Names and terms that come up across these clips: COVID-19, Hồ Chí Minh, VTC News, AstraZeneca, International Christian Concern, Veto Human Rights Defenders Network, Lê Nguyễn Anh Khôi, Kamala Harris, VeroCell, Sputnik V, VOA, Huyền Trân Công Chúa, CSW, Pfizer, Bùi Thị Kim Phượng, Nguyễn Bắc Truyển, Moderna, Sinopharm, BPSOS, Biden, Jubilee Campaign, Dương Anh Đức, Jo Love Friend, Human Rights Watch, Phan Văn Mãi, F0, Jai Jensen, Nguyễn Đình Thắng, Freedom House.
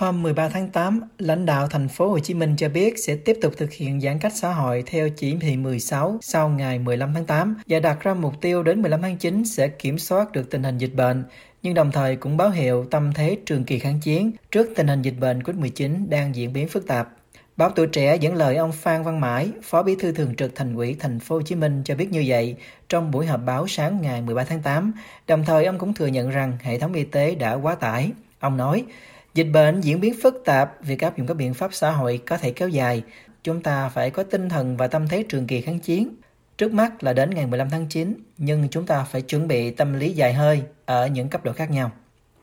Hôm 13 tháng 8, lãnh đạo thành phố Hồ Chí Minh cho biết sẽ tiếp tục thực hiện giãn cách xã hội theo chỉ thị 16 sau ngày 15 tháng 8 và đặt ra mục tiêu đến 15 tháng 9 sẽ kiểm soát được tình hình dịch bệnh, nhưng đồng thời cũng báo hiệu tâm thế trường kỳ kháng chiến trước tình hình dịch bệnh COVID-19 đang diễn biến phức tạp. Báo Tuổi Trẻ dẫn lời ông Phan Văn Mãi, Phó Bí thư Thường trực Thành ủy Thành phố Hồ Chí Minh cho biết như vậy trong buổi họp báo sáng ngày 13 tháng 8. Đồng thời ông cũng thừa nhận rằng hệ thống y tế đã quá tải. Ông nói: "Dịch bệnh diễn biến phức tạp, việc áp dụng các biện pháp xã hội có thể kéo dài. Chúng ta phải có tinh thần và tâm thế trường kỳ kháng chiến. Trước mắt là đến ngày 15 tháng 9, nhưng chúng ta phải chuẩn bị tâm lý dài hơi ở những cấp độ khác nhau."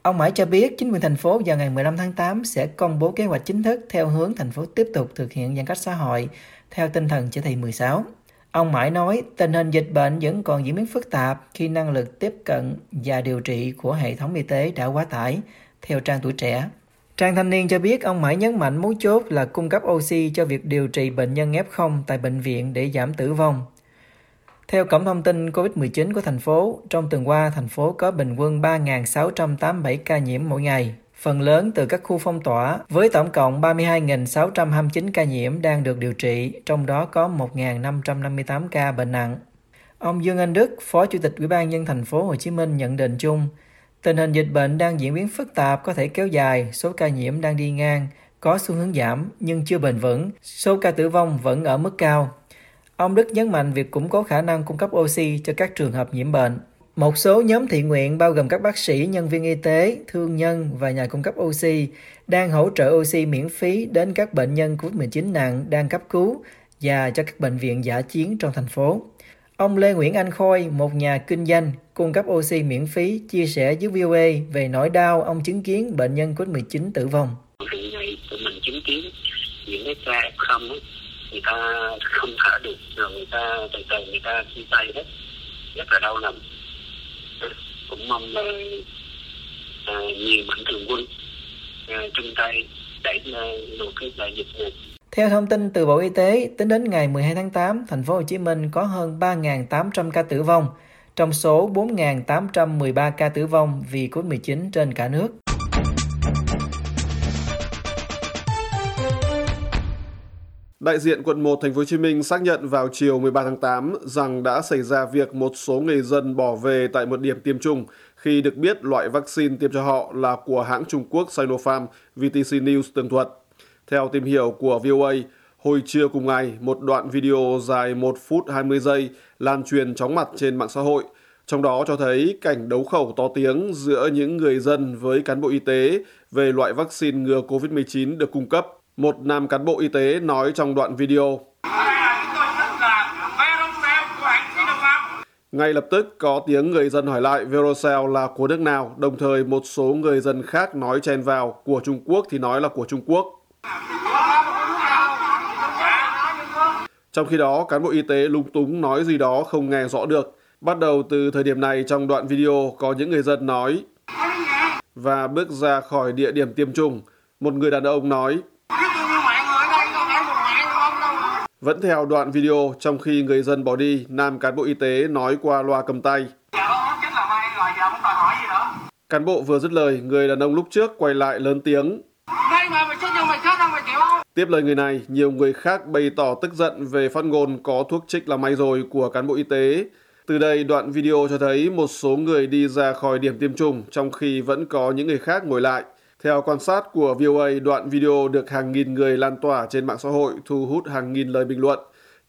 Ông Mãi cho biết chính quyền thành phố vào ngày 15 tháng 8 sẽ công bố kế hoạch chính thức theo hướng thành phố tiếp tục thực hiện giãn cách xã hội theo tinh thần chỉ thị 16. Ông Mãi nói tình hình dịch bệnh vẫn còn diễn biến phức tạp khi năng lực tiếp cận và điều trị của hệ thống y tế đã quá tải, theo trang Tuổi Trẻ. Trang Thanh niên cho biết ông Mãi nhấn mạnh mấu chốt là cung cấp oxy cho việc điều trị bệnh nhân F0 tại bệnh viện để giảm tử vong. Theo cổng thông tin COVID-19 của thành phố, trong tuần qua, thành phố có bình quân 3.687 ca nhiễm mỗi ngày, phần lớn từ các khu phong tỏa, với tổng cộng 32.629 ca nhiễm đang được điều trị, trong đó có 1.558 ca bệnh nặng. Ông Dương Anh Đức, Phó Chủ tịch Ủy ban nhân dân thành phố Hồ Chí Minh nhận định chung, tình hình dịch bệnh đang diễn biến phức tạp có thể kéo dài, số ca nhiễm đang đi ngang, có xu hướng giảm nhưng chưa bền vững, số ca tử vong vẫn ở mức cao. Ông Đức nhấn mạnh việc củng cố khả năng cung cấp oxy cho các trường hợp nhiễm bệnh. Một số nhóm thiện nguyện bao gồm các bác sĩ, nhân viên y tế, thương nhân và nhà cung cấp oxy đang hỗ trợ oxy miễn phí đến các bệnh nhân COVID-19 nặng đang cấp cứu và cho các bệnh viện dã chiến trong thành phố. Ông Lê Nguyễn Anh Khôi, một nhà kinh doanh, cung cấp oxy miễn phí, chia sẻ với VOA về nỗi đau ông chứng kiến bệnh nhân COVID-19 tử vong. Mình chứng kiến những cái ca không, người ta không thở được, rồi người ta chia tay hết, rất là đau lòng. Cũng mong là nhiều mạnh thường quân chung tay đẩy lùi cái đại dịch này. Theo thông tin từ Bộ Y tế, tính đến ngày 12 tháng 8, thành phố Hồ Chí Minh có hơn 3.800 ca tử vong, trong số 4.813 ca tử vong vì COVID-19 trên cả nước. Đại diện quận 1 Thành phố Hồ Chí Minh xác nhận vào chiều 13 tháng 8 rằng đã xảy ra việc một số người dân bỏ về tại một điểm tiêm chủng khi được biết loại vaccine tiêm cho họ là của hãng Trung Quốc Sinopharm, VTC News tường thuật. Theo tìm hiểu của VOA, hồi trưa cùng ngày, một đoạn video dài 1 phút 20 giây lan truyền chóng mặt trên mạng xã hội, trong đó cho thấy cảnh đấu khẩu to tiếng giữa những người dân với cán bộ y tế về loại vaccine ngừa COVID-19 được cung cấp. Một nam cán bộ y tế nói trong đoạn video: ngay lập tức có tiếng người dân hỏi lại VeroCell là của nước nào, đồng thời một số người dân khác nói chen vào của Trung Quốc thì nói là của Trung Quốc. Trong khi đó, cán bộ y tế lúng túng nói gì đó không nghe rõ được. Bắt đầu từ thời điểm này trong đoạn video có những người dân nói và bước ra khỏi địa điểm tiêm chủng. Một người đàn ông nói. Vẫn theo đoạn video, trong khi người dân bỏ đi, nam cán bộ y tế nói qua loa cầm tay. Cán bộ vừa dứt lời, người đàn ông lúc trước quay lại lớn tiếng. Tiếp lời người này, nhiều người khác bày tỏ tức giận về phát ngôn có thuốc trích là may rồi của cán bộ y tế. Từ đây, đoạn video cho thấy một số người đi ra khỏi điểm tiêm chủng, trong khi vẫn có những người khác ngồi lại. Theo quan sát của VOA, đoạn video được hàng nghìn người lan tỏa trên mạng xã hội, thu hút hàng nghìn lời bình luận.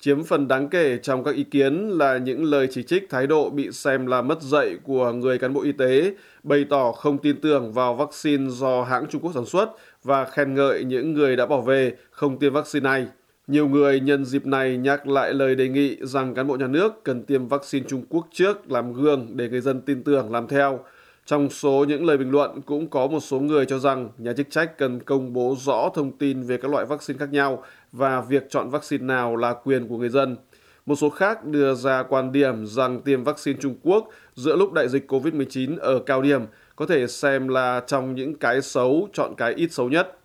Chiếm phần đáng kể trong các ý kiến là những lời chỉ trích thái độ bị xem là mất dạy của người cán bộ y tế, bày tỏ không tin tưởng vào vaccine do hãng Trung Quốc sản xuất và khen ngợi những người đã bỏ về không tiêm vaccine này. Nhiều người nhân dịp này nhắc lại lời đề nghị rằng cán bộ nhà nước cần tiêm vaccine Trung Quốc trước làm gương để người dân tin tưởng làm theo. Trong số những lời bình luận cũng có một số người cho rằng nhà chức trách cần công bố rõ thông tin về các loại vaccine khác nhau và việc chọn vaccine nào là quyền của người dân. Một số khác đưa ra quan điểm rằng tiêm vaccine Trung Quốc giữa lúc đại dịch COVID-19 ở cao điểm có thể xem là trong những cái xấu, chọn cái ít xấu nhất.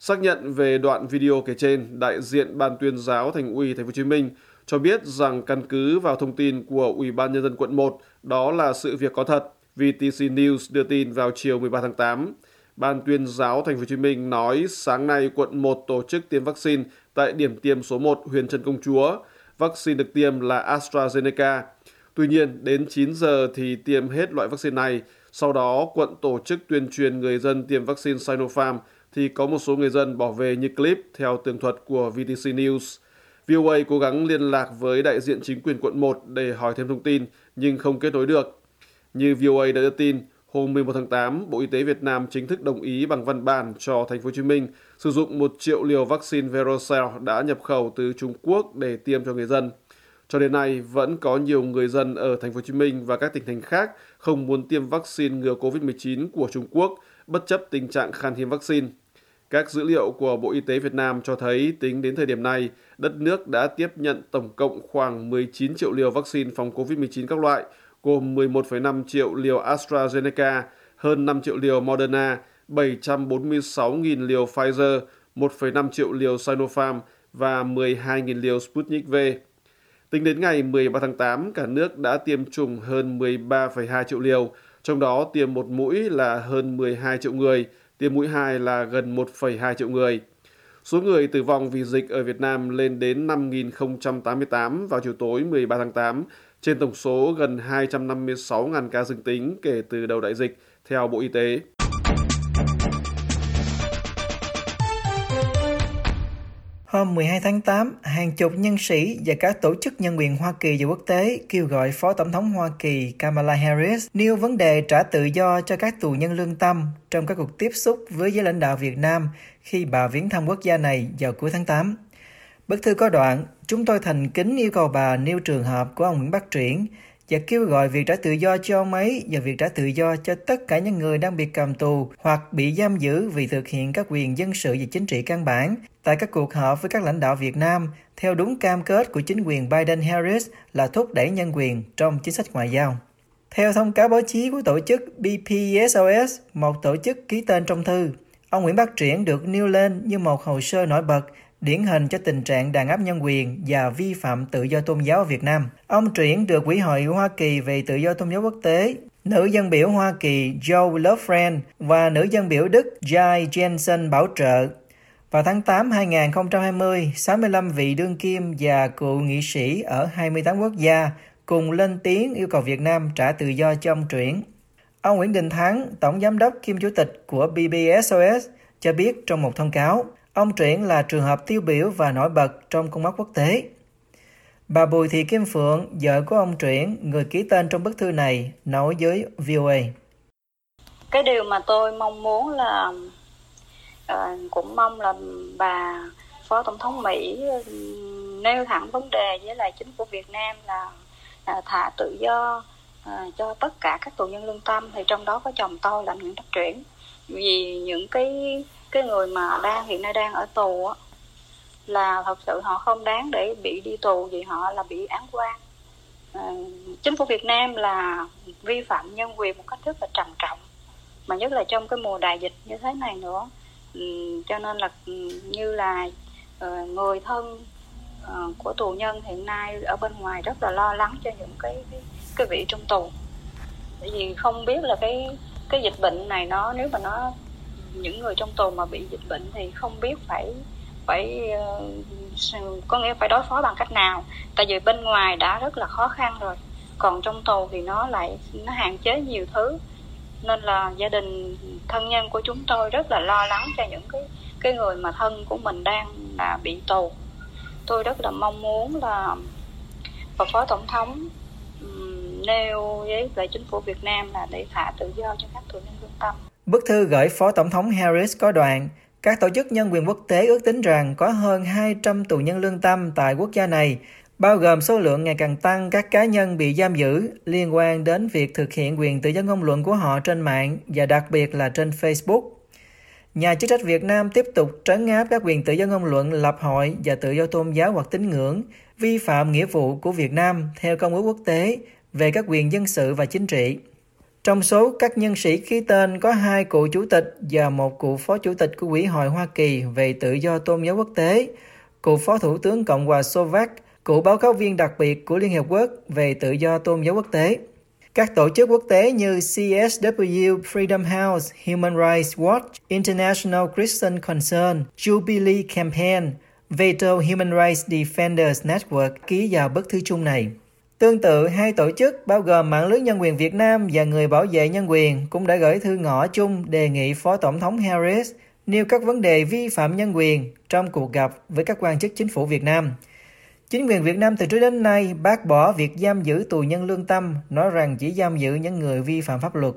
Xác nhận về đoạn video kể trên, đại diện Ban tuyên giáo Thành ủy Thành phố Hồ Chí Minh cho biết rằng căn cứ vào thông tin của Ủy ban Nhân dân quận 1, đó là sự việc có thật. VTC News đưa tin vào chiều 13 tháng 8. Ban tuyên giáo Thành phố Hồ Chí Minh nói sáng nay quận 1 tổ chức tiêm vaccine tại điểm tiêm số 1 Huyền Trân Công Chúa. Vaccine được tiêm là AstraZeneca. Tuy nhiên, đến 9 giờ thì tiêm hết loại vaccine này. Sau đó, quận tổ chức tuyên truyền người dân tiêm vaccine Sinopharm thì có một số người dân bỏ về như clip theo tường thuật của VTC News. VOA cố gắng liên lạc với đại diện chính quyền quận 1 để hỏi thêm thông tin nhưng không kết nối được. Như VOA đã đưa tin, hôm 11 tháng 8, Bộ Y tế Việt Nam chính thức đồng ý bằng văn bản cho Thành phố Hồ Chí Minh sử dụng 1 triệu liều vaccine VeroCell đã nhập khẩu từ Trung Quốc để tiêm cho người dân. Cho đến nay, vẫn có nhiều người dân ở Thành phố Hồ Chí Minh và các tỉnh thành khác không muốn tiêm vaccine ngừa COVID-19 của Trung Quốc, bất chấp tình trạng khan hiếm vaccine. Các dữ liệu của Bộ Y tế Việt Nam cho thấy tính đến thời điểm này, đất nước đã tiếp nhận tổng cộng khoảng 19 triệu liều vaccine phòng COVID-19 các loại, gồm 11,5 triệu liều AstraZeneca, hơn 5 triệu liều Moderna, 746.000 liều Pfizer, 1,5 triệu liều Sinopharm và 12.000 liều Sputnik V. Tính đến ngày 13 tháng 8, cả nước đã tiêm chủng hơn 13,2 triệu liều, trong đó tiêm một mũi là hơn 12 triệu người, tiêm mũi 2 là gần 1,2 triệu người. Số người tử vong vì dịch ở Việt Nam lên đến 5.088 vào chiều tối 13 tháng 8, trên tổng số gần 256.000 ca dương tính kể từ đầu đại dịch, theo Bộ Y tế. Hôm 12 tháng 8, hàng chục nhân sĩ và các tổ chức nhân quyền Hoa Kỳ và quốc tế kêu gọi Phó Tổng thống Hoa Kỳ Kamala Harris nêu vấn đề trả tự do cho các tù nhân lương tâm trong các cuộc tiếp xúc với giới lãnh đạo Việt Nam khi bà viếng thăm quốc gia này vào cuối tháng 8. Bức thư có đoạn, chúng tôi thành kính yêu cầu bà nêu trường hợp của ông Nguyễn Bắc Truyển và kêu gọi việc trả tự do cho ông ấy và việc trả tự do cho tất cả những người đang bị cầm tù hoặc bị giam giữ vì thực hiện các quyền dân sự và chính trị căn bản tại các cuộc họp với các lãnh đạo Việt Nam theo đúng cam kết của chính quyền Biden-Harris là thúc đẩy nhân quyền trong chính sách ngoại giao. Theo thông cáo báo chí của tổ chức BPSOS, một tổ chức ký tên trong thư, ông Nguyễn Bắc Truyển được nêu lên như một hồ sơ nổi bật điển hình cho tình trạng đàn áp nhân quyền và vi phạm tự do tôn giáo ở Việt Nam. Ông Truyển được Quỹ hội Hoa Kỳ về tự do tôn giáo quốc tế, nữ dân biểu Hoa Kỳ Jo Love Friend và nữ dân biểu Đức Jai Jensen bảo trợ. Vào tháng 8 2020, 65 vị đương kim và cựu nghị sĩ ở 28 quốc gia cùng lên tiếng yêu cầu Việt Nam trả tự do cho ông Truyển. Ông Nguyễn Đình Thắng, Tổng Giám đốc kiêm Chủ tịch của BPSOS, cho biết trong một thông cáo, ông Truyển là trường hợp tiêu biểu và nổi bật trong con mắt quốc tế. Bà Bùi Thị Kim Phượng, vợ của ông Truyển, người ký tên trong bức thư này, nói với VOA. Cái điều mà tôi mong muốn là, cũng mong là bà Phó Tổng thống Mỹ nêu thẳng vấn đề với lại chính phủ Việt Nam là thả tự do cho tất cả các tù nhân lương tâm, thì trong đó có chồng tôi là Nguyễn Bắc Truyển. Vì những cái người mà hiện nay đang ở tù á, là thật sự họ không đáng để bị đi tù vì họ là bị án oan. Chính phủ Việt Nam là vi phạm nhân quyền một cách rất là trầm trọng, mà nhất là trong cái mùa đại dịch như thế này nữa. Cho nên là như là người thân của tù nhân hiện nay ở bên ngoài rất là lo lắng cho những cái vị trong tù, bởi vì không biết là cái dịch bệnh này nếu mà những người trong tù mà bị dịch bệnh thì không biết phải đối phó bằng cách nào, tại vì bên ngoài đã rất là khó khăn rồi, còn trong tù thì nó hạn chế nhiều thứ, nên là gia đình thân nhân của chúng tôi rất là lo lắng cho những cái người mà thân của mình đang là bị tù. Tôi rất là mong muốn là Phó Tổng thống nêu với chính phủ Việt Nam là để thả tự do cho các tù nhân lương tâm. Bức thư gửi Phó Tổng thống Harris có đoạn, các tổ chức nhân quyền quốc tế ước tính rằng có hơn 200 tù nhân lương tâm tại quốc gia này, bao gồm số lượng ngày càng tăng các cá nhân bị giam giữ liên quan đến việc thực hiện quyền tự do ngôn luận của họ trên mạng và đặc biệt là trên Facebook. Nhà chức trách Việt Nam tiếp tục trấn áp các quyền tự do ngôn luận, lập hội và tự do tôn giáo hoặc tín ngưỡng, vi phạm nghĩa vụ của Việt Nam theo công ước quốc tế về các quyền dân sự và chính trị. Trong số các nhân sĩ ký tên có 2 cựu chủ tịch và một cựu phó chủ tịch của Quỹ hội Hoa Kỳ về tự do tôn giáo quốc tế, cựu phó thủ tướng Cộng hòa Slovak, cựu báo cáo viên đặc biệt của Liên Hiệp Quốc về tự do tôn giáo quốc tế. Các tổ chức quốc tế như CSW, Freedom House, Human Rights Watch, International Christian Concern, Jubilee Campaign, Veto Human Rights Defenders Network ký vào bức thư chung này. Tương tự, hai tổ chức bao gồm Mạng lưới Nhân quyền Việt Nam và Người bảo vệ nhân quyền cũng đã gửi thư ngỏ chung đề nghị Phó Tổng thống Harris nêu các vấn đề vi phạm nhân quyền trong cuộc gặp với các quan chức chính phủ Việt Nam. Chính quyền Việt Nam từ trước đến nay bác bỏ việc giam giữ tù nhân lương tâm, nói rằng chỉ giam giữ những người vi phạm pháp luật.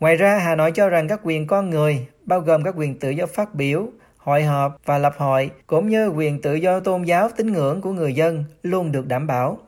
Ngoài ra, Hà Nội cho rằng các quyền con người, bao gồm các quyền tự do phát biểu, hội họp và lập hội, cũng như quyền tự do tôn giáo tín ngưỡng của người dân luôn được đảm bảo.